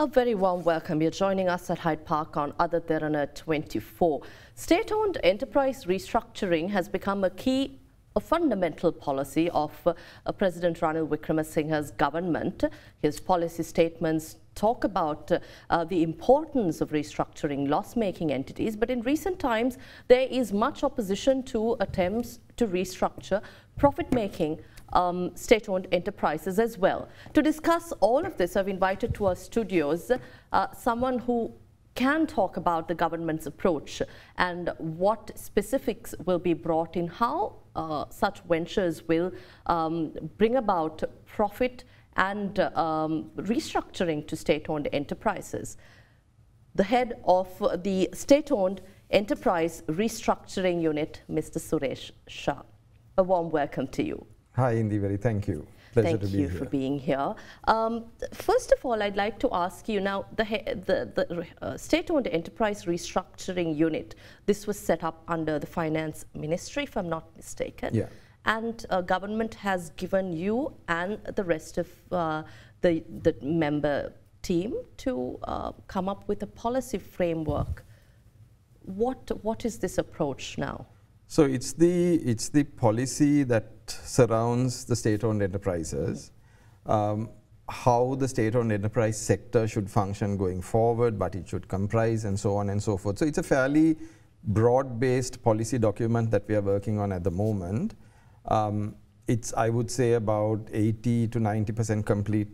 A very warm welcome. You're joining us at Hyde Park on Ada Derana 24. State-owned enterprise restructuring has become a fundamental policy of President Ranil Wickremasinghe's government. His policy statements talk about the importance of restructuring loss-making entities, but in recent times there is much opposition to attempts to restructure profit-making state-owned enterprises as well. To discuss all of this, I've invited to our studios someone who can talk about the government's approach and what specifics will be brought in, how such ventures will bring about profit and restructuring to state-owned enterprises. The head of the State-Owned Enterprise Restructuring Unit, Mr. Suresh Shah. A warm welcome to you. Hi, Indeewari. Thank you. Pleasure to be here. Thank you for being here. First of all, I'd like to ask you now, the State-Owned Enterprise Restructuring Unit, this was set up under the Finance Ministry, if I'm not mistaken. Yeah. And government has given you and the rest of the member team to come up with a policy framework. What is this approach now? So it's the policy that surrounds the state-owned enterprises, how the state-owned enterprise sector should function going forward, but it should comprise, and so on and so forth. So it's a fairly broad-based policy document that we are working on at the moment. It's, I would say, about 80% to 90% complete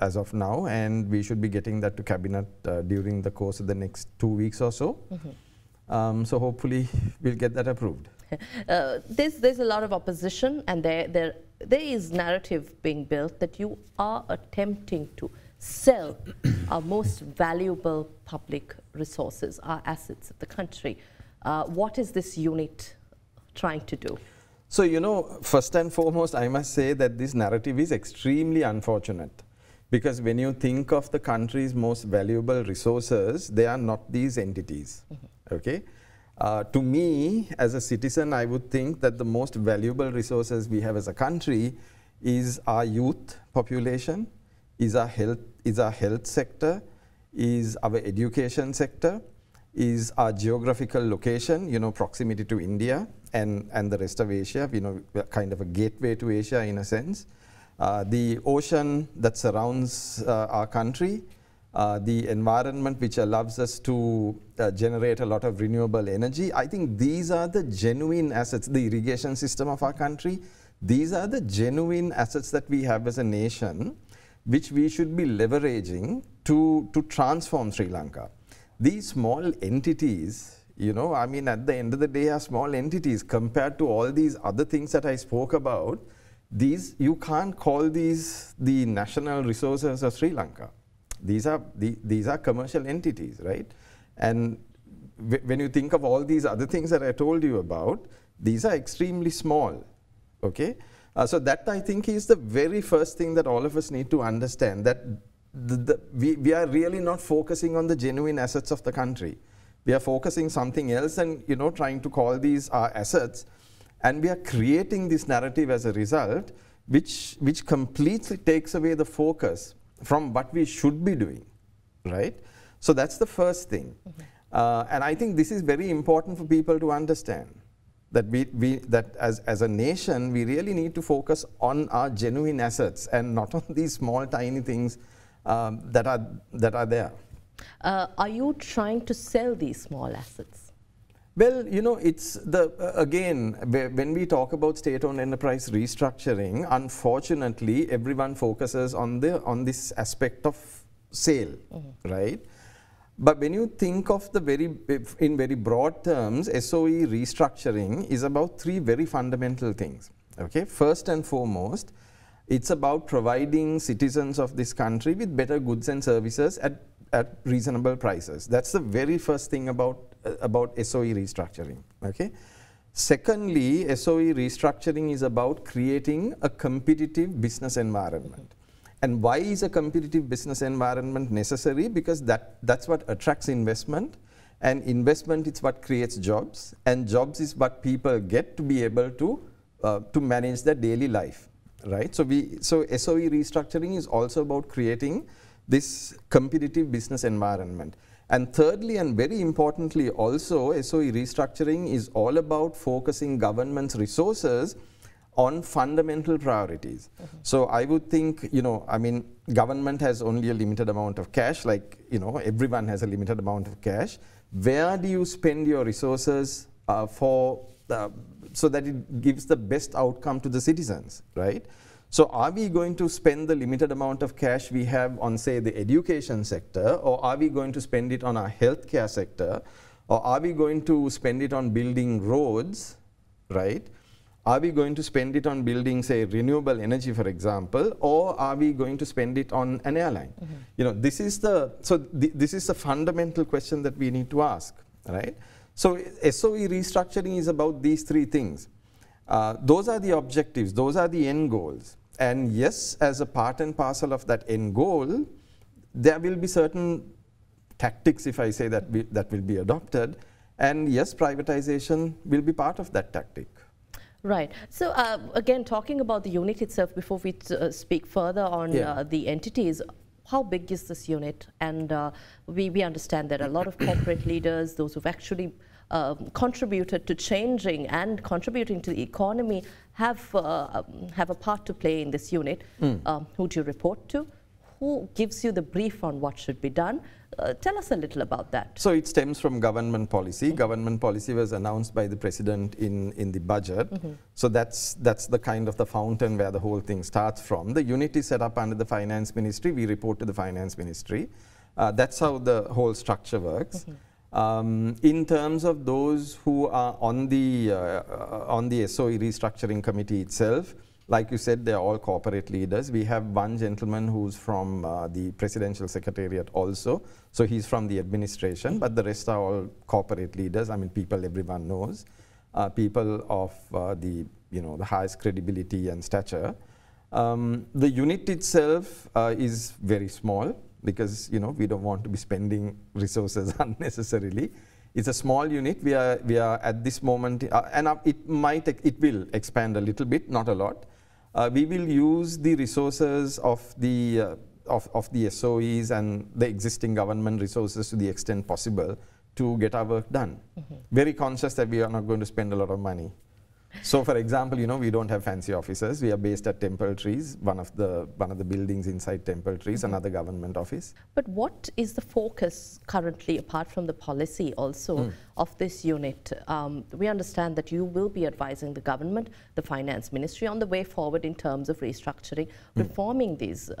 as of now, and we should be getting that to Cabinet during the course of the next 2 weeks or so. Mm-hmm. So hopefully we'll get that approved. There's a lot of opposition, and there is narrative being built that you are attempting to sell our most valuable public resources, our assets of the country. What is this unit trying to do? So, you know, first and foremost, I must say that this narrative is extremely unfortunate, because when you think of the country's most valuable resources, they are not these entities. Mm-hmm. Okay, to me, as a citizen, I would think that the most valuable resources we have as a country is our youth population, is our health sector, is our education sector, is our geographical location, you know, proximity to India and the rest of Asia, you know, kind of a gateway to Asia in a sense, the ocean that surrounds our country, the environment which allows us to generate a lot of renewable energy. I think these are the genuine assets, the irrigation system of our country. These are the genuine assets that we have as a nation, which we should be leveraging to transform Sri Lanka. These small entities, you know, I mean, at the end of the day are small entities compared to all these other things that I spoke about. These, you can't call these the national resources of Sri Lanka. These are commercial entities, right? And when you think of all these other things that I told you about, these are extremely small, okay? So that, I think, is the very first thing that all of us need to understand, that we are really not focusing on the genuine assets of the country. We are focusing something else and, you know, trying to call these our assets, and we are creating this narrative as a result, which completely takes away the focus from what we should be doing, right? So that's the first thing. Mm-hmm. And I think this is very important for people to understand, that as a nation, we really need to focus on our genuine assets and not on these small tiny things that are there. Are you trying to sell these small assets? Well, you know, it's the again, when we talk about state-owned enterprise restructuring, unfortunately, everyone focuses on this aspect of sale, mm-hmm. right? But when you think of in very broad terms, SOE restructuring is about three very fundamental things. Okay, first and foremost, it's about providing citizens of this country with better goods and services at reasonable prices. That's the very first thing about SOE restructuring, okay? Secondly, SOE restructuring is about creating a competitive business environment. Mm-hmm. And why is a competitive business environment necessary? Because that's what attracts investment, and investment is what creates jobs, and jobs is what people get to be able to manage their daily life, right? So SOE restructuring is also about creating this competitive business environment. And thirdly, and very importantly also, SOE restructuring is all about focusing government's resources on fundamental priorities. Mm-hmm. So I would think, you know, I mean, government has only a limited amount of cash, like, you know, everyone has a limited amount of cash. Where do you spend your resources so that it gives the best outcome to the citizens, right? So are we going to spend the limited amount of cash we have on, say, the education sector, or are we going to spend it on our healthcare sector, or are we going to spend it on building roads, right? Are we going to spend it on building, say, renewable energy, for example, or are we going to spend it on an airline? Mm-hmm. You know, this is the, so this is the fundamental question that we need to ask, right? So SOE restructuring is about these three things. Those are the objectives, those are the end goals. And yes, as a part and parcel of that end goal, there will be certain tactics, if I say that, that will be adopted. And yes, privatization will be part of that tactic. Right. So again, talking about the unit itself, before we speak further on the entities, how big is this unit? And we understand that a lot of corporate leaders, those who've actually contributed to changing and contributing to the economy, have a part to play in this unit. Mm. Who do you report to? Who gives you the brief on what should be done? Tell us a little about that. So it stems from government policy. Mm-hmm. Government policy was announced by the president in the budget. Mm-hmm. So that's the kind of the fountain where the whole thing starts from. The unit is set up under the finance ministry. We report to the finance ministry. That's how the whole structure works. Mm-hmm. In terms of those who are on the SOE restructuring committee itself, like you said, they're all corporate leaders. We have one gentleman who's from the presidential secretariat also. So he's from the administration, but the rest are all corporate leaders. I mean, people everyone knows, people of the, you know, the highest credibility and stature. The unit itself is very small because, you know, we don't want to be spending resources unnecessarily. It's a small unit. We are at this moment, and it might, it will expand a little bit, not a lot. We will use the resources of the SOEs and the existing government resources to the extent possible to get our work done. Mm-hmm. Very conscious that we are not going to spend a lot of money. So, for example, you know, we don't have fancy offices. We are based at Temple Trees, one of the buildings inside Temple Trees, mm-hmm. another government office. But what is the focus currently, apart from the policy also, of this unit? We understand that you will be advising the government, the finance ministry, on the way forward in terms of restructuring, reforming these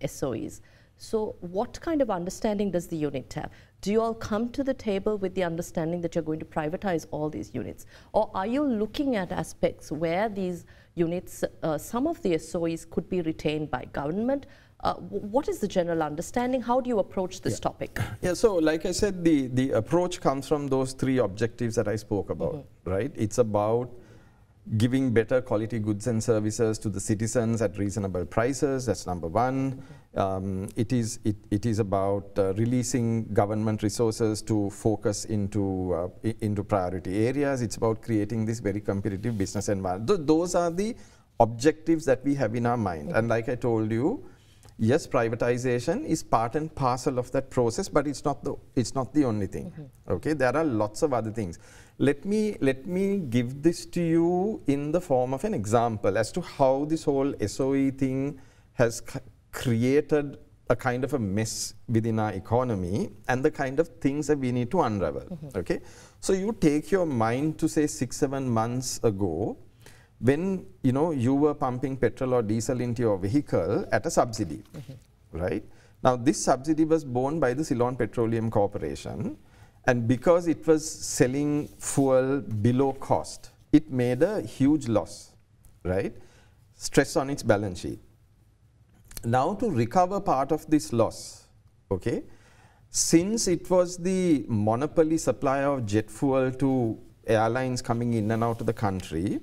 SOEs. So what kind of understanding does the unit have? Do you all come to the table with the understanding that you're going to privatize all these units? Or are you looking at aspects where these units, some of the SOEs could be retained by government? What is the general understanding? How do you approach this topic? Yeah, so like I said, the approach comes from those three objectives that I spoke about, right? It's about giving better quality goods and services to the citizens at reasonable prices. That's number one. It is about releasing government resources to focus into priority areas. It's about creating this very competitive business environment. Those are the objectives that we have in our mind. Mm-hmm. And like I told you, yes, privatization is part and parcel of that process, but it's not the only thing. Mm-hmm. Okay, there are lots of other things. Let me give this to you in the form of an example as to how this whole SOE thing has created a kind of a mess within our economy and the kind of things that we need to unravel. Mm-hmm. Okay, so you take your mind to, say, 6-7 months ago, when, you know, you were pumping petrol or diesel into your vehicle at a subsidy, right? Now this subsidy was borne by the Ceylon Petroleum Corporation, and because it was selling fuel below cost, it made a huge loss, right? Stress on its balance sheet. Now to recover part of this loss, okay, since it was the monopoly supplier of jet fuel to airlines coming in and out of the country,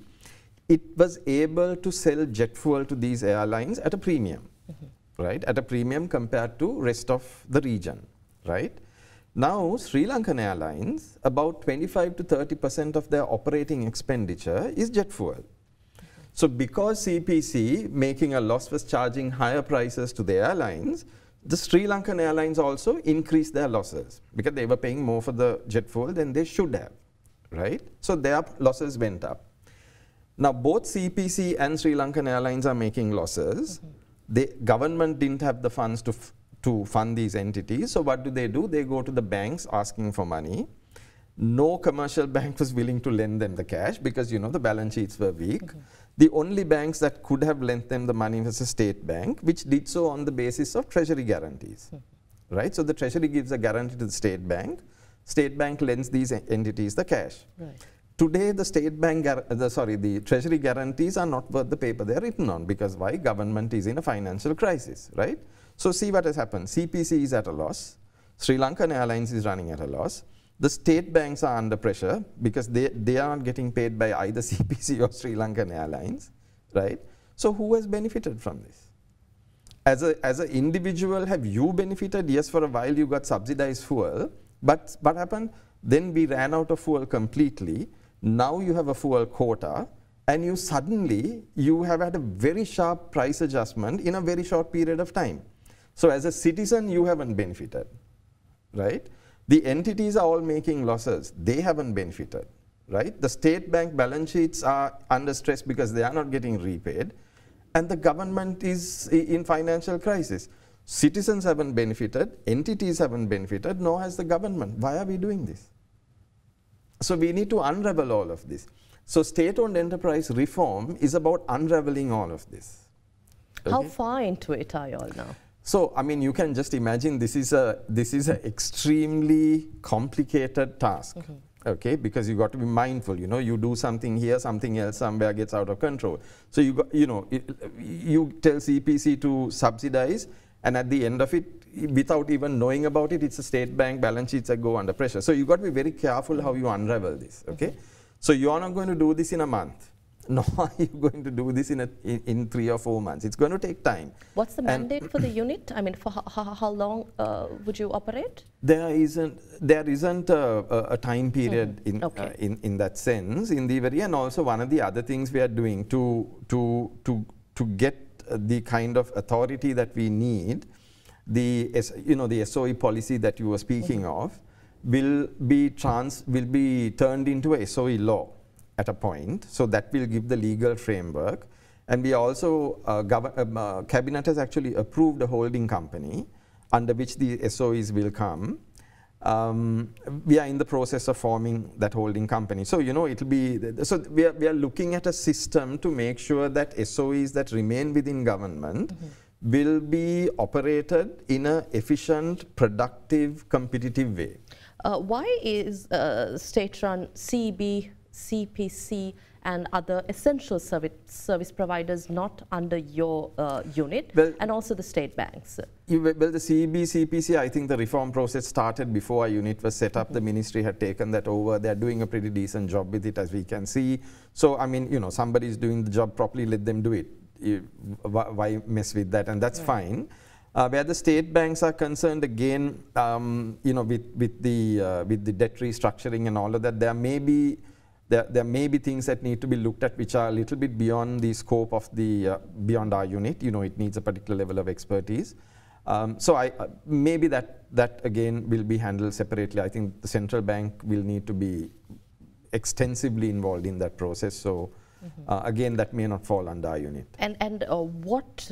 it was able to sell jet fuel to these airlines at a premium, right? At a premium compared to rest of the region, right? Now, Sri Lankan Airlines, about 25% to 30% of their operating expenditure is jet fuel. So because CPC, making a loss, was charging higher prices to the airlines, The Sri Lankan Airlines also increased their losses because they were paying more for the jet fuel than they should have, right? So their losses went up. Now both CPC and Sri Lankan Airlines are making losses. The government didn't have the funds to fund these entities, so what do? They go to the banks asking for money. No commercial bank was willing to lend them the cash because, you know, the balance sheets were weak. The only banks that could have lent them the money was the state bank, which did so on the basis of treasury guarantees, right? So the treasury gives a guarantee to the state bank lends these entities the cash. Right. Today the treasury guarantees are not worth the paper they are written on, because why? Government is in a financial crisis, right? So see what has happened. CPC is at a loss, Sri Lankan Airlines is running at a loss. The state banks are under pressure because they are not getting paid by either CPC or Sri Lankan Airlines, right? So who has benefited from this? As an individual, have you benefited? Yes, for a while you got subsidized fuel, but what happened? Then we ran out of fuel completely. Now you have a fuel quota, and you suddenly, you have had a very sharp price adjustment in a very short period of time. So as a citizen, you haven't benefited, right? The entities are all making losses. They haven't benefited, right? The state bank balance sheets are under stress because they are not getting repaid, and the government is in financial crisis. Citizens haven't benefited, entities haven't benefited, nor has the government. Why are we doing this? So we need to unravel all of this. So state-owned enterprise reform is about unraveling all of this. Okay? How far into it are you all now? So, I mean, you can just imagine this is an extremely complicated task, okay? Because you got to be mindful, you know, you do something here, something else somewhere gets out of control. So, you tell CPC to subsidize, and at the end of it, without even knowing about it, it's a state bank balance sheets that go under pressure. So, you got to be very careful how you unravel this, okay? So, you are not going to do this in a month. No, you're going to do this in 3 or 4 months. It's going to take time. What's the mandate for the unit? I mean, for how long would you operate? There isn't a time period in that sense. Indeewari, and also one of the other things we are doing to get the kind of authority that we need, the SOE policy that you were speaking of, will be turned into a SOE law at a point, so that will give the legal framework. And we also, Cabinet has actually approved a holding company under which the SOEs will come. We are in the process of forming that holding company. So, you know, it'll be, so we are looking at a system to make sure that SOEs that remain within government will be operated in an efficient, productive, competitive way. Why is state-run CEB, CPC and other essential service providers not under your unit, well, and also the state banks? Well, the CEB, CPC, I think the reform process started before our unit was set up. The ministry had taken that over. They're doing a pretty decent job with it, as we can see. So, I mean, you know, somebody's doing the job properly, let them do it. Why mess with that? And that's fine. Where the state banks are concerned, again, you know, with the debt restructuring and all of that, there may be things that need to be looked at which are a little bit beyond the scope of the, beyond our unit. You know, it needs a particular level of expertise. So maybe that again will be handled separately. I think the central bank will need to be extensively involved in that process. So again, that may not fall under our unit. And what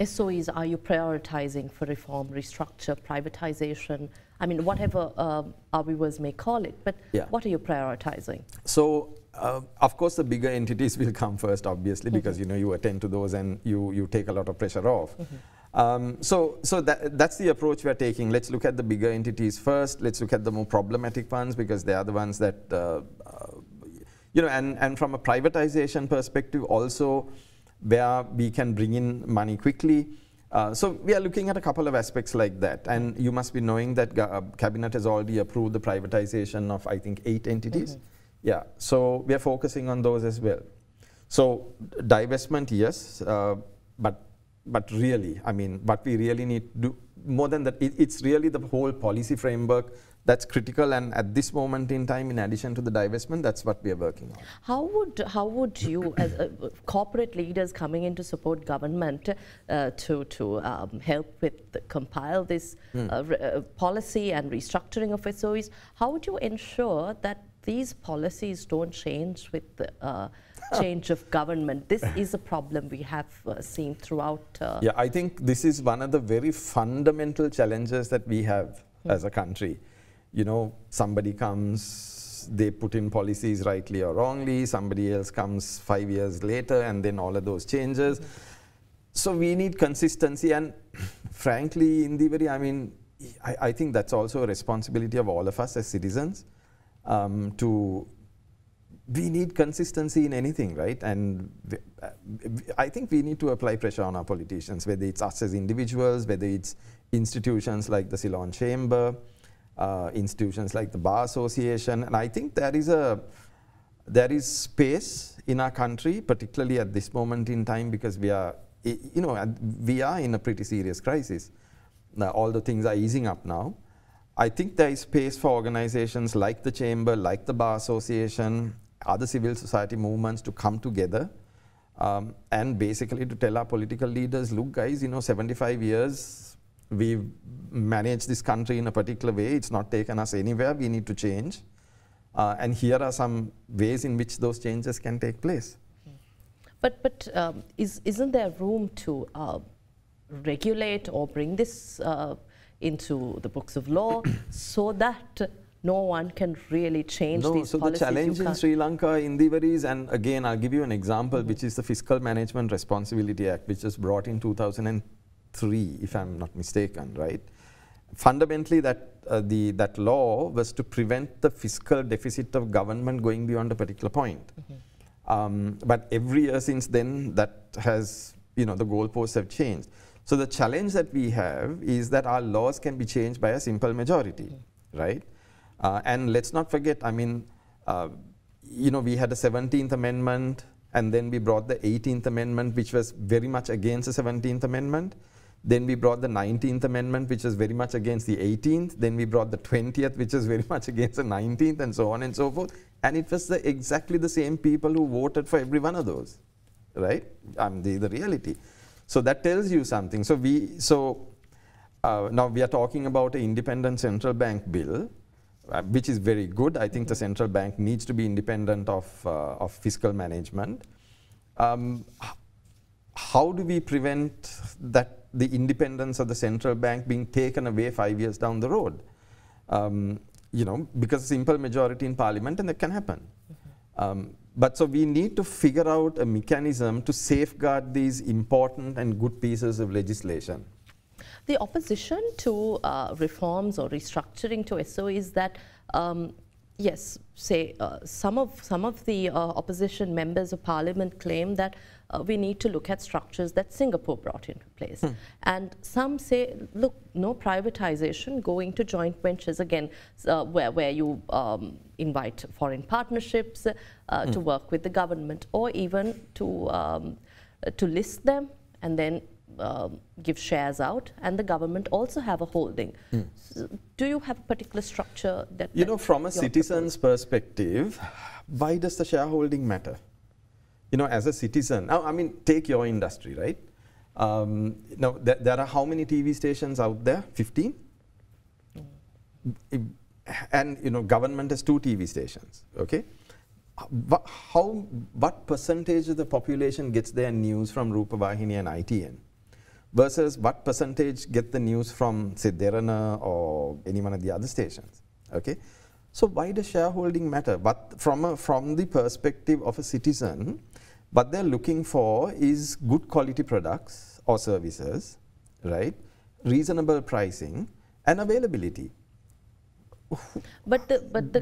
SOEs are you prioritizing for reform, restructure, privatization? I mean, whatever our viewers may call it, but what are you prioritizing? So, of course, the bigger entities will come first, obviously, because, you know, you attend to those and you take a lot of pressure off. So that's the approach we're taking. Let's look at the bigger entities first. Let's look at the more problematic ones, because they are the ones that, you know, and from a privatization perspective also, where we can bring in money quickly. So we are looking at a couple of aspects like that, and you must be knowing that Cabinet has already approved the privatization of, I think, 8 entities. Yeah, so we are focusing on those as well. So divestment, yes, but really, I mean, what we really need to do, more than that, it's really the whole policy framework that's critical, and at this moment in time, in addition to the divestment, that's what we are working on. How would you, as corporate leaders coming in to support government to help with compile this policy and restructuring of SOEs, how would you ensure that these policies don't change with the change of government? This is a problem we have seen throughout. Yeah, I think this is one of the very fundamental challenges that we have as a country. You know, somebody comes, they put in policies rightly or wrongly, somebody else comes 5 years later, and then all of those changes. So we need consistency, and frankly, Indeewari, I mean, I think that's also a responsibility of all of us as citizens. We need consistency in anything, right? And I think we need to apply pressure on our politicians, whether it's us as individuals, whether it's institutions like the Ceylon Chamber, institutions like the Bar Association. And I think there is space in our country, particularly at this moment in time, because we are, you know, we are in a pretty serious crisis. Now, all the things are easing up now. I think there is space for organizations like the Chamber, like the Bar Association, other civil society movements to come together and basically to tell our political leaders, look guys, you know, 75 years we've managed this country in a particular way, it's not taken us anywhere, we need to change. And here are some ways in which those changes can take place. But isn't there room to regulate or bring this into the books of law so that no one can really change these policies? So the challenge in Sri Lanka, Indeewari, is, and again I'll give you an example, which is the Fiscal Management Responsibility Act, which was brought in 2003, if I'm not mistaken, right? Fundamentally, that law was to prevent the fiscal deficit of government going beyond a particular point. But every year since then, that has, you know, the goalposts have changed. So the challenge that we have is that our laws can be changed by a simple majority, right? And let's not forget, I mean, you know, we had the 17th Amendment, and then we brought the 18th Amendment, which was very much against the 17th Amendment. Then we brought the 19th Amendment, which was very much against the 18th. Then we brought the 20th, which was very much against the 19th, and so on and so forth. And it was exactly the same people who voted for every one of those, right? The reality. So that tells you something. So now we are talking about an independent central bank bill, which is very good. I think the central bank needs to be independent of fiscal management. How do we prevent that the independence of the central bank being taken away 5 years down the road? You know, because simple majority in parliament, and that can happen. But so we need to figure out a mechanism to safeguard these important and good pieces of legislation. The opposition to reforms or restructuring to SOE is that, yes, say some of the opposition members of parliament claim that we need to look at structures that Singapore brought into place. And some say, look, no privatization, going to joint ventures again, where you invite foreign partnerships to work with the government, or even to list them and then give shares out, and the government also have a holding. So do you have a particular structure that... You know, from a citizen's perspective, why does the shareholding matter? You know, as a citizen, I mean, take your industry, right? Now, there are how many TV stations out there? 15? And, you know, government has 2 TV stations, okay? What percentage of the population gets their news from Rupa Vahini and ITN versus what percentage get the news from, say, Ada Derana or any one of the other stations, okay? So why does shareholding matter? But from the perspective of a citizen, what they're looking for is good quality products or services, right? Reasonable pricing and availability. But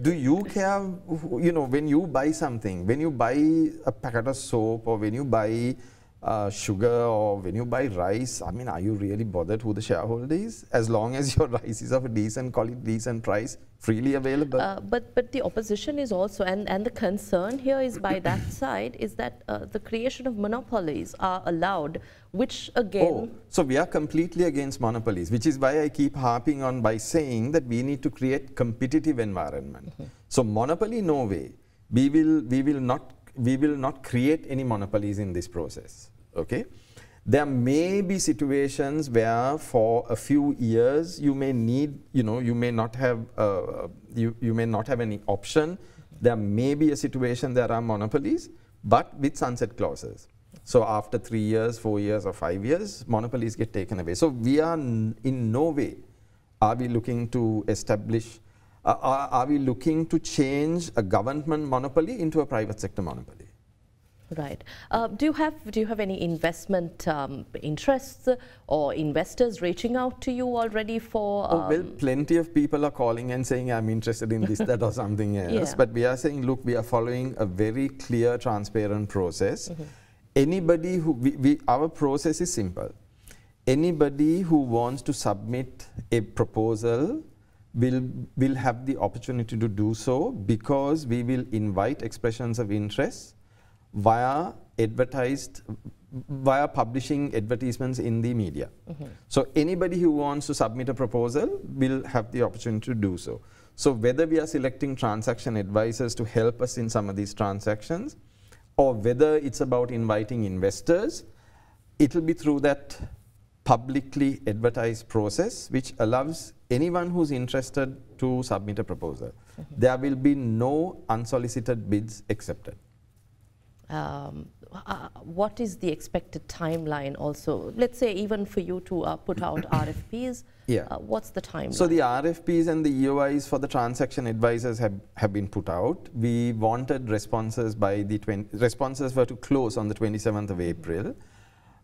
do you care, you know, when you buy something, when you buy a packet of soap or when you buy sugar or when you buy rice, I mean, are you really bothered who the shareholder is? As long as your rice is of a decent quality, decent price, freely available. But the opposition is also, and the concern here is by that side, is that the creation of monopolies are allowed, which again... Oh, so we are completely against monopolies, which is why I keep harping on by saying that we need to create competitive environment. Mm-hmm. So monopoly, no way. We will not create any monopolies in this process, okay? There may be situations where for a few years you may need, you may not have any option. There may be a situation there are monopolies, but with sunset clauses. So after 3 years, 4 years or 5 years, monopolies get taken away. So we are in no way are we looking to establish are we looking to change a government monopoly into a private sector monopoly? Right. Do you have any investment interests or investors reaching out to you already for? Oh, well, plenty of people are calling and saying I'm interested in this, that or something else. Yeah. But we are saying, look, we are following a very clear, transparent process. Mm-hmm. Anybody who our process is simple. Anybody who wants to submit a proposal will have the opportunity to do so, because we will invite expressions of interest via publishing advertisements in the media. Mm-hmm. So anybody who wants to submit a proposal will have the opportunity to do so. So whether we are selecting transaction advisors to help us in some of these transactions, or whether it's about inviting investors, it will be through that publicly advertised process which allows anyone who's interested to submit a proposal. Mm-hmm. There will be no unsolicited bids accepted. What is the expected timeline also? Let's say even for you to put out RFPs, yeah. What's the timeline? So the RFPs and the EOIs for the transaction advisors have been put out. We wanted responses by the responses were to close on the 27th of April.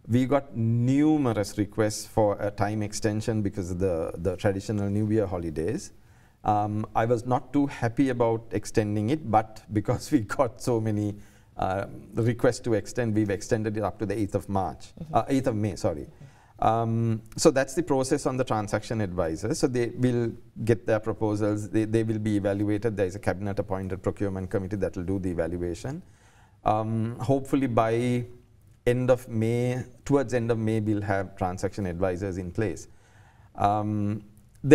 We got numerous requests for a time extension because of the traditional New Year holidays. I was not too happy about extending it, but because we got so many requests to extend, we've extended it up to the 8th of May. Sorry. So that's the process on the transaction advisors. So they will get their proposals. They will be evaluated. There is a cabinet appointed procurement committee that will do the evaluation. Hopefully by end of May, towards end of May, we'll have transaction advisors in place. Then,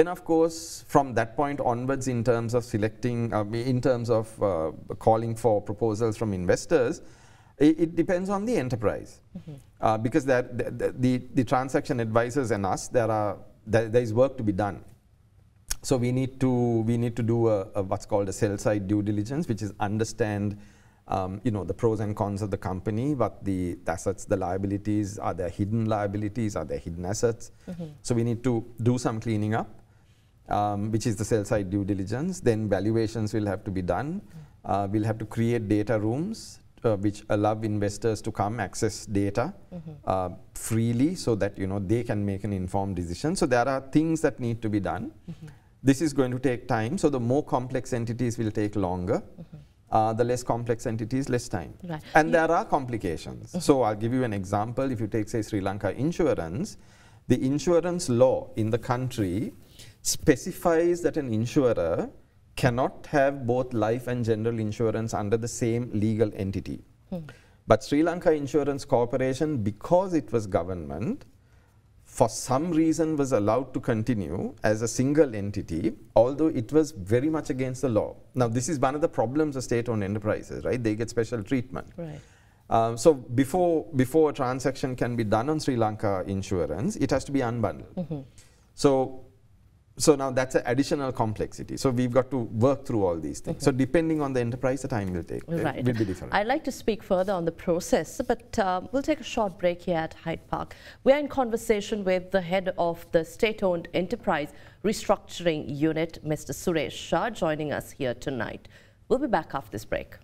of course, from that point onwards, in terms of selecting, in terms of calling for proposals from investors, it depends on the enterprise. Mm-hmm. Because the transaction advisors and us, there is work to be done. So we need to do a what's called a sell-side due diligence, which is understand the pros and cons of the company, what the assets, the liabilities, are there hidden liabilities, are there hidden assets. Mm-hmm. So we need to do some cleaning up, which is the sell side due diligence. Then valuations will have to be done. Mm-hmm. We'll have to create data rooms which allow investors to come access data mm-hmm. Freely, so that they can make an informed decision. So there are things that need to be done. Mm-hmm. This is going to take time, so the more complex entities will take longer. Mm-hmm. The less complex entities, less time. Right. And there are complications. Mm-hmm. So I'll give you an example. If you take, say, Sri Lanka Insurance, the insurance law in the country specifies that an insurer cannot have both life and general insurance under the same legal entity. Mm. But Sri Lanka Insurance Corporation, because it was government, for some reason was allowed to continue as a single entity, although it was very much against the law. Now, this is one of the problems of state-owned enterprises, right? They get special treatment. Right. So before a transaction can be done on Sri Lanka Insurance, it has to be unbundled. Mm-hmm. So now that's an additional complexity. So we've got to work through all these things. Okay. So depending on the enterprise, the time will take. Right. It will be different. I'd like to speak further on the process, but we'll take a short break here at Hyde Park. We're in conversation with the head of the State-Owned Enterprise Restructuring Unit, Mr. Suresh Shah, joining us here tonight. We'll be back after this break.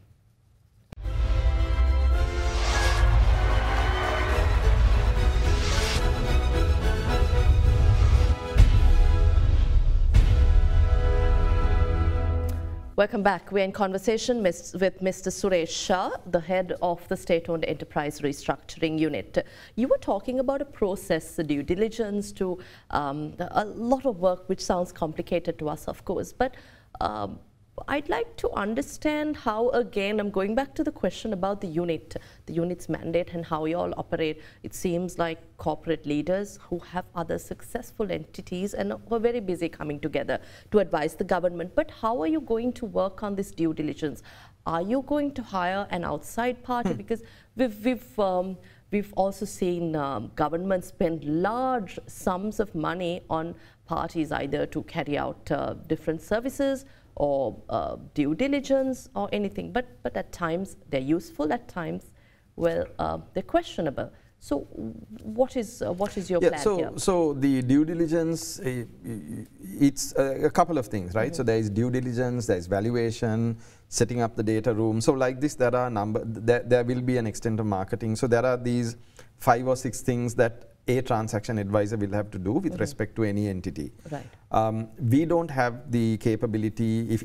Welcome back. We're in conversation with Mr. Suresh Shah, the head of the State Owned Enterprise Restructuring Unit. You were talking about a process, the due diligence, to a lot of work, which sounds complicated to us, of course. But I'd like to understand how, again, I'm going back to the question about the unit, the unit's mandate and how you all operate. It seems like corporate leaders who have other successful entities and are very busy coming together to advise the government. But how are you going to work on this due diligence? Are you going to hire an outside party? Because we've also seen governments spend large sums of money on parties either to carry out different services or due diligence or anything, but at times they're useful, at times, well, they're questionable. So what is your plan here? So the due diligence, it's a couple of things, right? Mm-hmm. So there is due diligence, there is valuation, setting up the data room. So like this, there are there will be an extent of marketing. So there are these 5 or 6 things that a transaction advisor will have to do with respect to any entity. Right. We don't have the capability.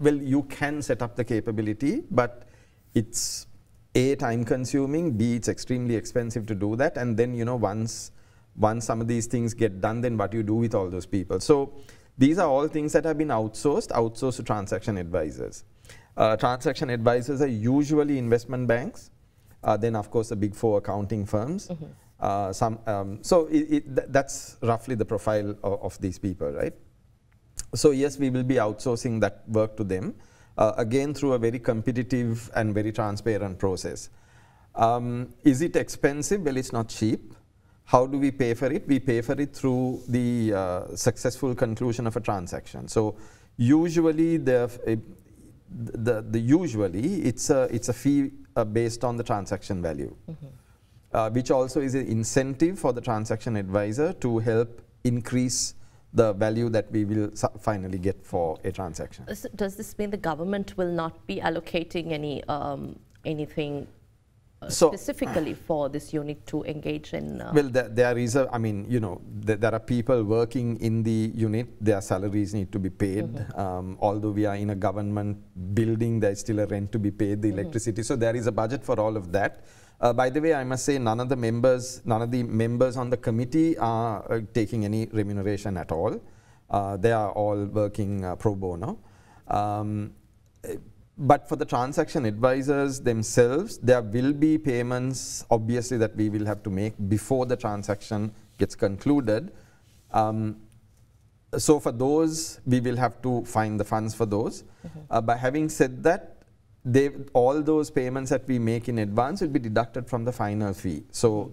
Well, you can set up the capability, but it's A, time consuming, B, it's extremely expensive to do that, and then, you know, once some of these things get done, then what do you do with all those people? So these are all things that have been outsourced to transaction advisors. Transaction advisors are usually investment banks, then of course the Big 4 accounting firms. Mm-hmm. So that's roughly the profile of these people, right? So yes, we will be outsourcing that work to them, again through a very competitive and very transparent process. Is it expensive? Well, it's not cheap. How do we pay for it? We pay for it through the successful conclusion of a transaction. So usually it's a fee based on the transaction value. Mm-hmm. Which also is an incentive for the transaction advisor to help increase the value that we will finally get for a transaction. So does this mean the government will not be allocating any anything specifically for this unit to engage in? Well, there is a, I mean, you know, there are people working in the unit, their salaries need to be paid. Mm-hmm. Although we are in a government building, there is still a rent to be paid, the mm-hmm. electricity, so there is a budget for all of that. By the way, I must say none of the members on the committee are taking any remuneration at all. They are all working pro bono. But for the transaction advisors themselves, there will be payments, obviously, that we will have to make before the transaction gets concluded. So for those, we will have to find the funds for those. Mm-hmm. But having said that, all those payments that we make in advance will be deducted from the final fee. So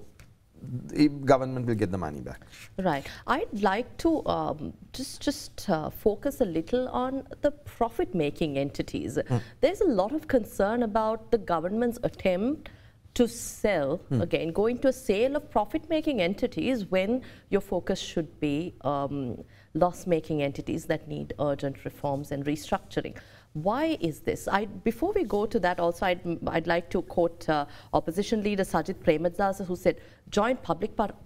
the government will get the money back. Right. I'd like to just focus a little on the profit-making entities. Mm. There's a lot of concern about the government's attempt to sell, again, going to a sale of profit-making entities when your focus should be loss-making entities that need urgent reforms and restructuring. Why is this? Before we go to that also, I'd like to quote opposition leader Sajith Premadasa, who said, joint public-private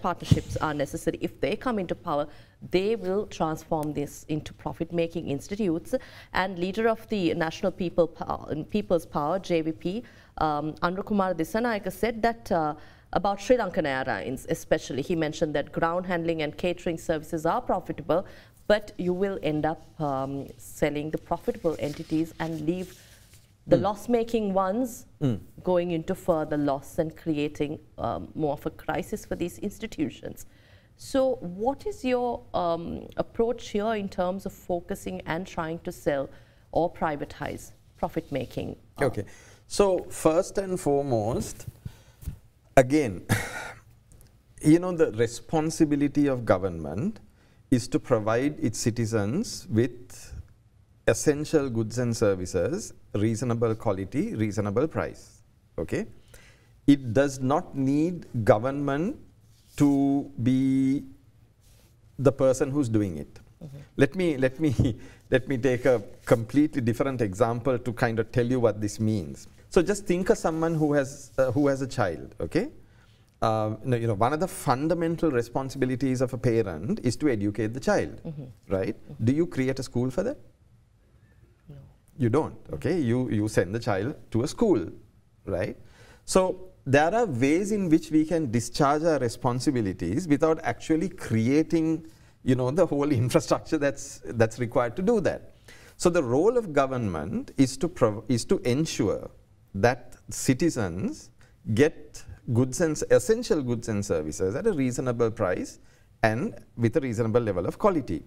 partnerships are necessary. If they come into power, they will transform this into profit-making institutes. And leader of the National People's Power, JVP, Anura Kumara Dissanayake, said that about Sri Lankan Airlines especially, he mentioned that ground handling and catering services are profitable, but you will end up selling the profitable entities and leave the loss-making ones going into further loss and creating more of a crisis for these institutions. So what is your approach here in terms of focusing and trying to sell or privatize profit-making? Okay. So first and foremost, again, you know, the responsibility of government is to provide its citizens with essential goods and services, reasonable quality, reasonable price. Okay? It does not need government to be the person who's doing it. Mm-hmm. Let me take a completely different example to kind of tell you what this means. So just think of someone who has a child. Okay? You know, one of the fundamental responsibilities of a parent is to educate the child, right? Do you create a school for that? You don't, okay? You send the child to a school, right? So there are ways in which we can discharge our responsibilities without actually creating, you know, the whole infrastructure that's required to do that. So the role of government is to ensure that citizens get goods and essential goods and services at a reasonable price and with a reasonable level of quality.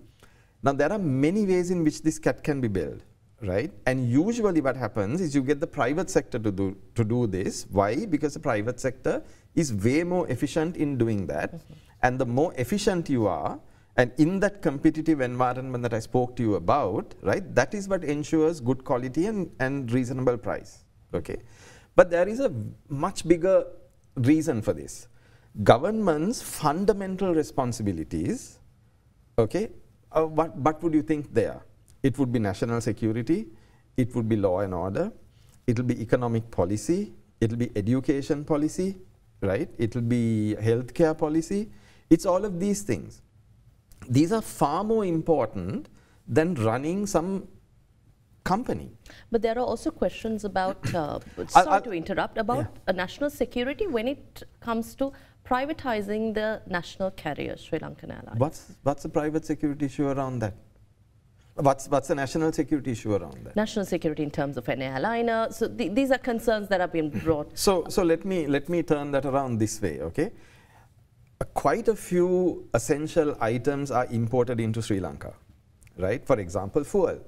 Now there are many ways in which this cat can be built, right? And usually what happens is you get the private sector to do this. Why? Because the private sector is way more efficient in doing that. Mm-hmm. And the more efficient you are, and in that competitive environment that I spoke to you about, right, that is what ensures good quality and reasonable price, okay? But there is a much bigger reason for this. Government's fundamental responsibilities, okay, what would you think they are? It would be national security, it would be law and order, it will be economic policy, it will be education policy, right? It will be healthcare policy. It's all of these things. These are far more important than running some company. But there are also questions about, sorry to interrupt, about national security when it comes to privatizing the national carrier, Sri Lankan Airlines. What's the private security issue around that? What's the national security issue around that? National security in terms of an airliner. So these are concerns that have been brought. So let me turn that around this way, okay? Quite a few essential items are imported into Sri Lanka, right? For example, fuel.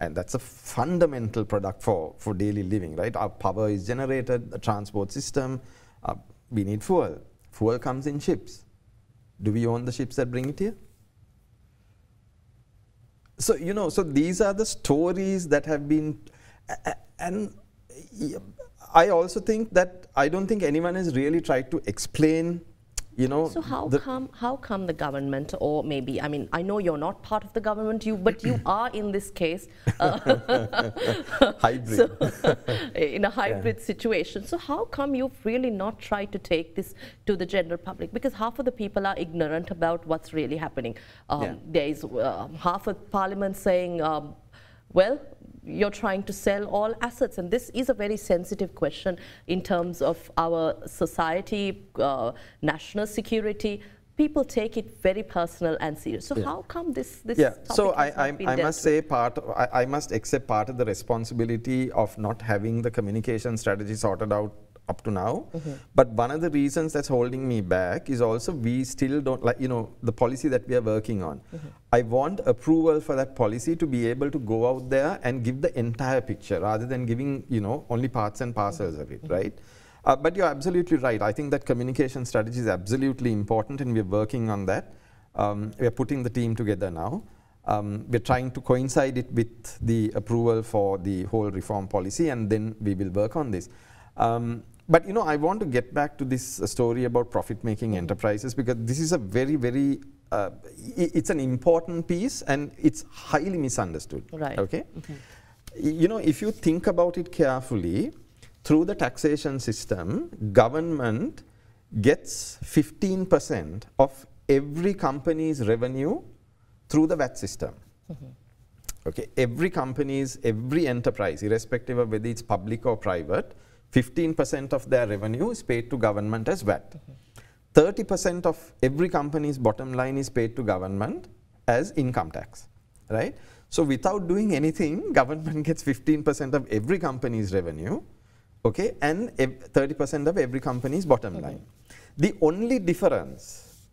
And that's a fundamental product for daily living, right? Our power is generated, the transport system, we need fuel. Fuel comes in ships. Do we own the ships that bring it here? So, you know, so these are the stories that have been, and I also think that I don't think anyone has really tried to explain, you know. So how come the government, or maybe, I mean, I know you're not part of the government, but you are in this case. Hybrid. So, in a hybrid situation. So how come you've really not tried to take this to the general public? Because half of the people are ignorant about what's really happening. There is half of parliament saying, well, you're trying to sell all assets, and this is a very sensitive question in terms of our society, national security. People take it very personal and serious. So how come this topic so I must say I must accept part of the responsibility of not having the communication strategy sorted out up to now. Mm-hmm. But one of the reasons that's holding me back is also we still don't, like, you know, the policy that we are working on. Mm-hmm. I want approval for that policy to be able to go out there and give the entire picture rather than giving, you know, only parts and parcels of it, right? But you're absolutely right. I think that communication strategy is absolutely important, and we're working on that. We're putting the team together now. We're trying to coincide it with the approval for the whole reform policy, and then we will work on this. But, you know, I want to get back to this story about profit-making enterprises, because this is a very, very, it's an important piece, and it's highly misunderstood. Right. Okay? Mm-hmm. You know, if you think about it carefully, through the taxation system, government gets 15% of every company's revenue through the VAT system. Mm-hmm. Okay? Every enterprise, irrespective of whether it's public or private, 15% of their revenue is paid to government as VAT. 30% of every company's bottom line is paid to government as income tax, right? So without doing anything, government gets 15% of every company's revenue, okay, and 30% of every company's bottom line. The only difference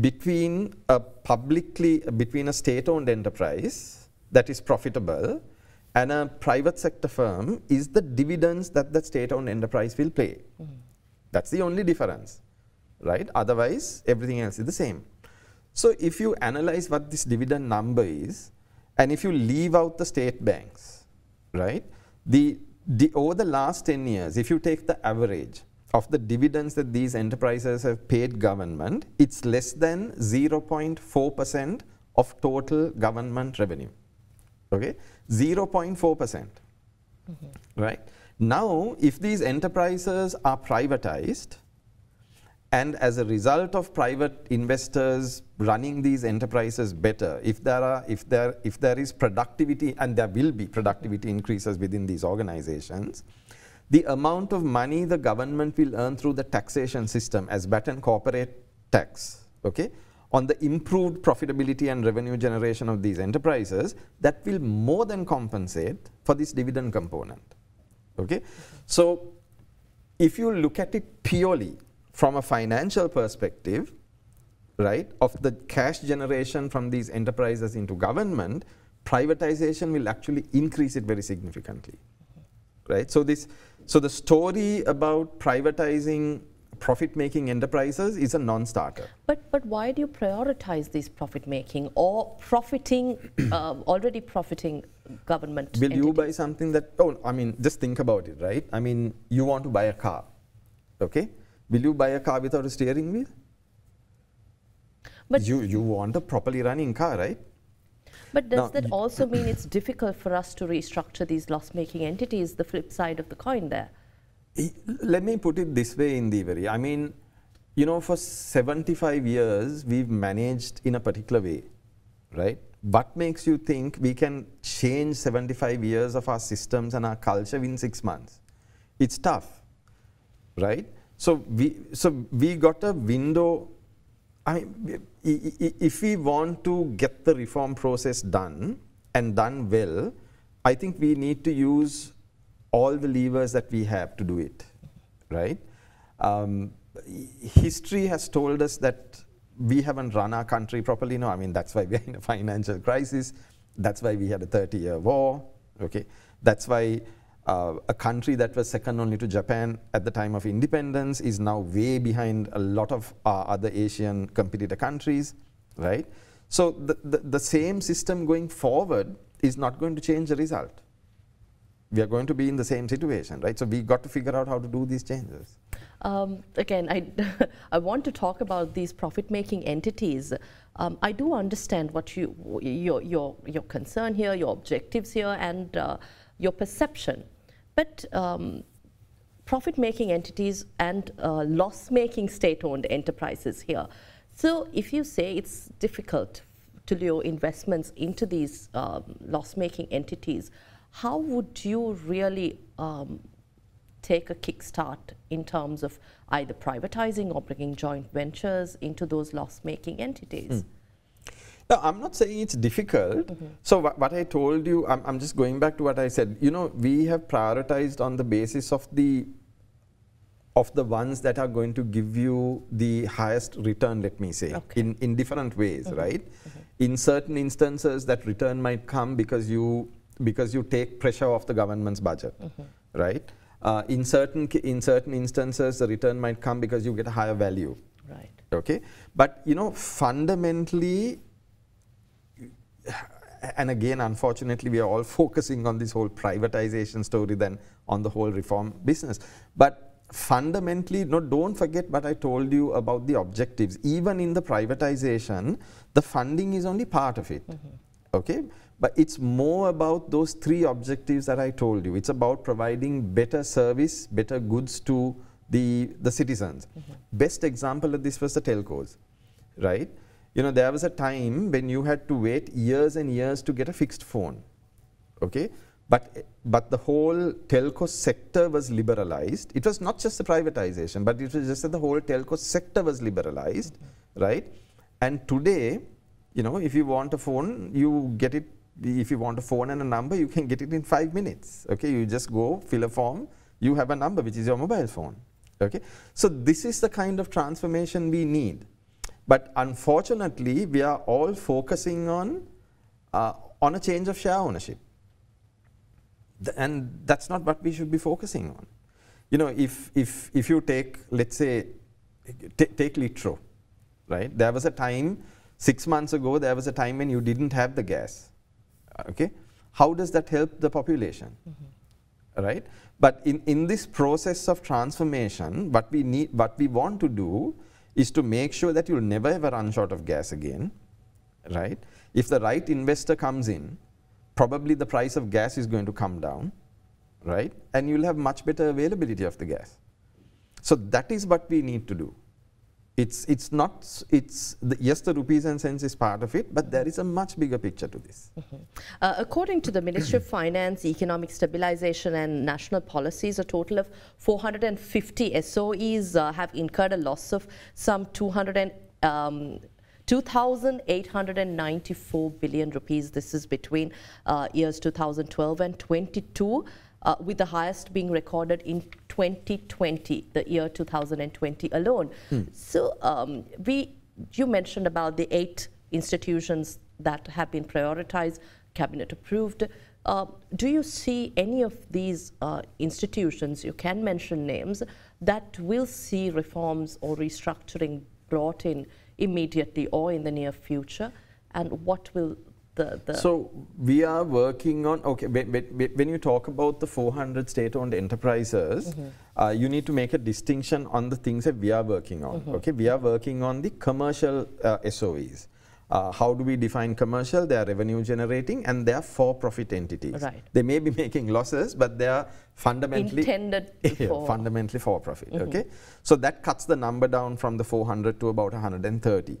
between between a state-owned enterprise that is profitable and a private sector firm is the dividends that the state-owned enterprise will pay. Mm-hmm. That's the only difference, right? Otherwise, everything else is the same. So if you analyze what this dividend number is, and if you leave out the state banks, right? Over the last 10 years, if you take the average of the dividends that these enterprises have paid government, it's less than 0.4% of total government revenue. Okay, 0.4%, right? Now, if these enterprises are privatized And as a result of private investors running these enterprises better, if there is productivity, and there will be productivity increases within these organizations, the amount of money the government will earn through the taxation system as VAT and corporate tax, okay, on the improved profitability and revenue generation of these enterprises, that will more than compensate for this dividend component. Okay? So if you look at it purely from a financial perspective, right, of the cash generation from these enterprises into government, privatization will actually increase it very significantly. Right? So the story about privatizing profit-making enterprises is a non-starter. But why do you prioritize these profit-making or profiting, already profiting government entities? Will you buy something that, oh, I mean, just think about it, right? I mean, you want to buy a car, okay? Will you buy a car without a steering wheel? But you want a properly running car, right? But does that also mean it's difficult for us to restructure these loss-making entities, the flip side of the coin there? Let me put it this way, Indeewari. I mean, you know, for 75 years, we've managed in a particular way, right? What makes you think we can change 75 years of our systems and our culture in 6 months? It's tough, right? So we got a window. I mean, if we want to get the reform process done, and done well, I think we need to use all the levers that we have to do it, right? History has told us that we haven't run our country properly. No, I mean, that's why we're in a financial crisis. That's why we had a 30-year war, okay? That's why a country that was second only to Japan at the time of independence is now way behind a lot of other Asian competitor countries, right? So the same system going forward is not going to change the result. We are going to be in the same situation, right? So we got to figure out how to do these changes. Again, I want to talk about these profit-making entities. I do understand what your concern here, your objectives here, and your perception. But profit-making entities and loss-making state-owned enterprises here. So if you say it's difficult to lure investments into these loss-making entities, how would you really take a kickstart in terms of either privatizing or bringing joint ventures into those loss-making entities? No, I'm not saying it's difficult. So what I told you, I'm just going back to what I said. You know, we have prioritized on the basis of the ones that are going to give you the highest return, let me say, okay, in different ways, right? In certain instances, that return might come because you take pressure off the government's budget, right? In certain instances, the return might come because you get a higher value, right? Okay, but you know, fundamentally, and again, unfortunately, we are all focusing on this whole privatization story than on the whole reform business. But fundamentally, no, don't forget what I told you about the objectives. Even in the privatization, the funding is only part of it, okay? But it's more about those three objectives that I told you. It's about providing better service, better goods to the citizens. Best example of this was the telcos, right? You know, there was a time when you had to wait years and years to get a fixed phone, okay? But the whole telco sector was liberalized. It was not just the privatization, but it was just that the whole telco sector was liberalized, right? And today, you know, if you want a phone, you get it. If you want a phone and a number, you can get it in 5 minutes, okay? You just go, fill a form, you have a number, which is your mobile phone, okay? So this is the kind of transformation we need. But unfortunately, we are all focusing on a change of share ownership. And that's not what we should be focusing on. You know, if you take, let's say, take Litro, right? There was a time, 6 months ago, there was a time when you didn't have the gas. Okay, how does that help the population, right? But in this process of transformation, what we want to do is to make sure that you'll never ever run short of gas again, right? If the right investor comes in, probably the price of gas is going to come down, right? And you'll have much better availability of the gas. So that is what we need to do, Yes, the rupees and cents is part of it, but there is a much bigger picture to this. Mm-hmm. According to the Ministry of Finance, Economic Stabilization and National Policies, a total of 450 SOEs have incurred a loss of some 2,894 billion rupees. This is between years 2012 and 22. With the highest being recorded in 2020, the year 2020 alone. So you mentioned about the 8 institutions that have been prioritized, cabinet approved. Do you see any of these institutions, you can mention names, that will see reforms or restructuring brought in immediately or in the near future, and what will So we are working on, okay, when you talk about the 400 state-owned enterprises, you need to make a distinction on the things that we are working on. Okay, we are working on the commercial SOEs. How do we define commercial? They are revenue generating and they are for-profit entities. Right. They may be making losses, but they are fundamentally intended for fundamentally for-profit. Okay, so that cuts the number down from the 400 to about 130.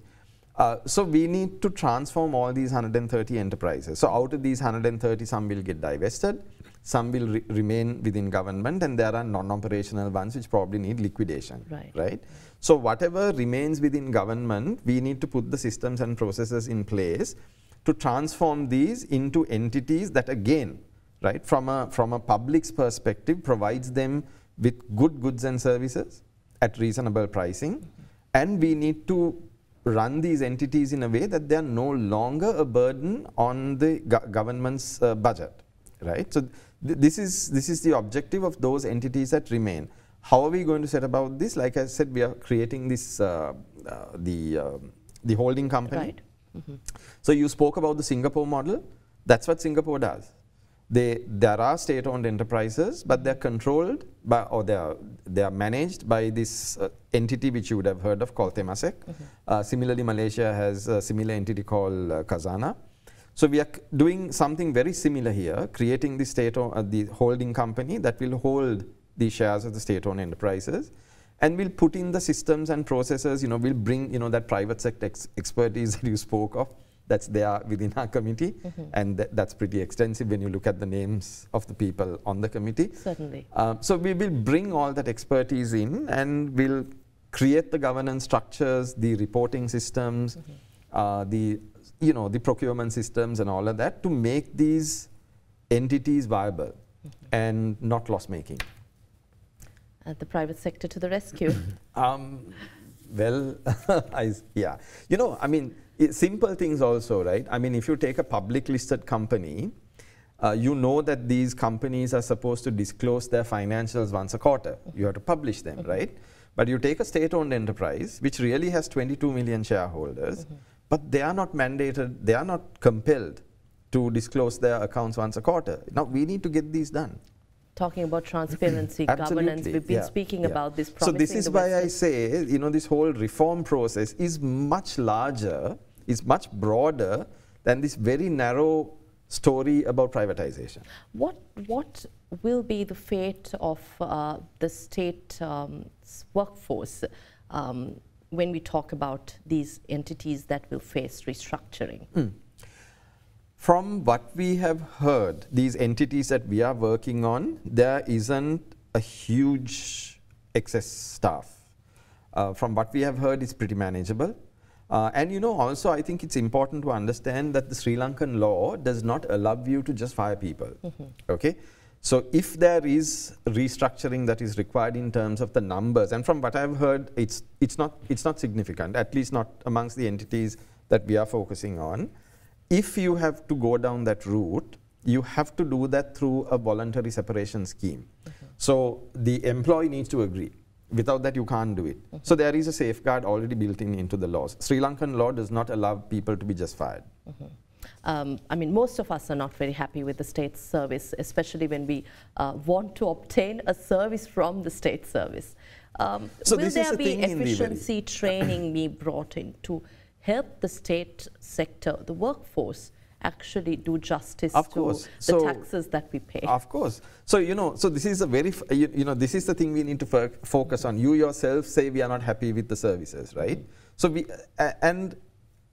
So we need to transform all these 130 enterprises. So out of these 130, some will get divested, some will remain within government, and there are non-operational ones which probably need liquidation. Right. So whatever remains within government, we need to put the systems and processes in place to transform these into entities that, again, from a public's perspective, provides them with good goods and services at reasonable pricing, and we need to run these entities in a way that they are no longer a burden on the government's budget, right? So this is the objective of those entities that remain. How are we going to set about this? Like I said, we are creating this the holding company. Right. So you spoke about the Singapore model. That's what Singapore does. There are state-owned enterprises, but they're controlled by, or they are managed by this entity which you would have heard of called Temasek. Similarly, Malaysia has a similar entity called Kazana. So we are doing something very similar here, creating the the holding company that will hold the shares of the state-owned enterprises, and we'll put in the systems and processes. You know, we'll bring that private sector expertise that you spoke of. That's there within our committee, and that's pretty extensive when you look at the names of the people on the committee. Certainly. So we will bring all that expertise in, and we'll create the governance structures, the reporting systems, the procurement systems, and all of that to make these entities viable and not loss-making. And the private sector to the rescue. Well, yeah. You know, I mean, simple things also, right? I mean, if you take a public listed company, you know that these companies are supposed to disclose their financials once a quarter. You have to publish them, right? But you take a state-owned enterprise, which really has 22 million shareholders, but they are not mandated, they are not compelled to disclose their accounts once a quarter. Now, we need to get these done. Talking about transparency, governance, we've been speaking about this. So this is why I say, you know, this whole reform process is much larger, is much broader than this very narrow story about privatization. What will be the fate of the state workforce when we talk about these entities that will face restructuring? From what we have heard, these entities that we are working on, there isn't a huge excess staff. From what we have heard, it's pretty manageable. And you know, also I think it's important to understand that the Sri Lankan law does not allow you to just fire people. Okay? So if there is restructuring that is required in terms of the numbers, and from what I've heard, it's not significant, at least not amongst the entities that we are focusing on. If you have to go down that route, you have to do that through a voluntary separation scheme. So the employee needs to agree. Without that, you can't do it. So there is a safeguard already built into the laws. Sri Lankan law does not allow people to be just fired. I mean, most of us are not very happy with the state service, especially when we want to obtain a service from the state service. So will there be efficiency training brought in to help the state sector, the workforce, actually do justice to the taxes that we pay. Of course. So, you know, so this is a very, this is the thing we need to focus on. You yourself say we are not happy with the services, right? So we, and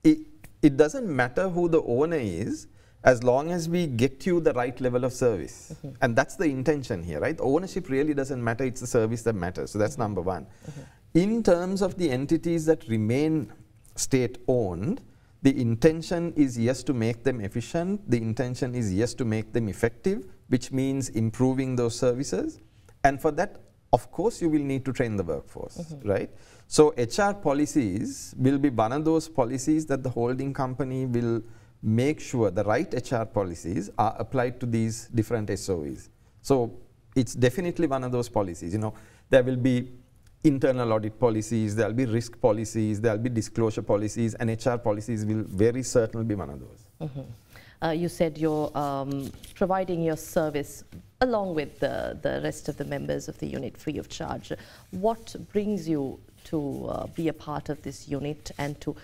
it doesn't matter who the owner is, as long as we get you the right level of service. Mm-hmm. And that's the intention here, right? Ownership really doesn't matter, it's the service that matters. So that's number one. Mm-hmm. In terms of the entities that remain state-owned, the intention is, yes, to make them efficient. The intention is, yes, to make them effective, which means improving those services. And for that, of course, you will need to train the workforce, right? So HR policies will be one of those policies that the holding company will make sure the right HR policies are applied to these different SOEs. So it's definitely one of those policies. You know, there will be internal audit policies, there will be risk policies, there will be disclosure policies, and HR policies will very certainly be one of those. You said you're providing your service along with the rest of the members of the unit free of charge. What brings you to be a part of this unit and to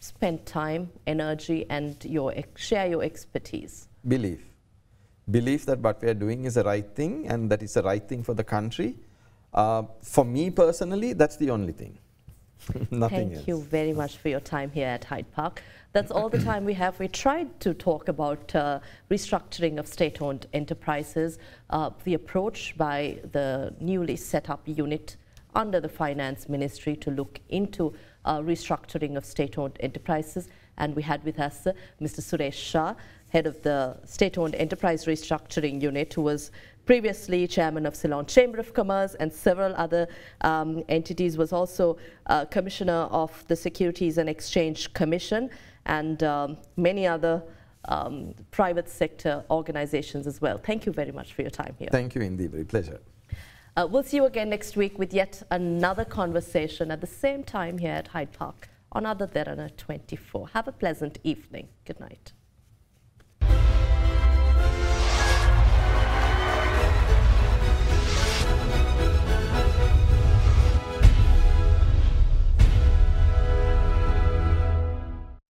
spend time, energy, and your share your expertise? Belief. Belief that what we are doing is the right thing and that it's the right thing for the country. For me personally, that's the only thing. Nothing else. Thank you very much for your time here at Hyde Park. That's all the time we have. We tried to talk about restructuring of state-owned enterprises, the approach by the newly set up unit under the Finance Ministry to look into restructuring of state-owned enterprises. And we had with us Mr. Suresh Shah, head of the State-Owned Enterprise Restructuring Unit, who was previously chairman of Ceylon Chamber of Commerce and several other entities, was also commissioner of the Securities and Exchange Commission and many other private sector organizations as well. Thank you very much for your time here. Thank you, indeed. Very pleasure. We'll see you again next week with yet another conversation at the same time here at Hyde Park on Ada Derana 24. Have a pleasant evening. Good night.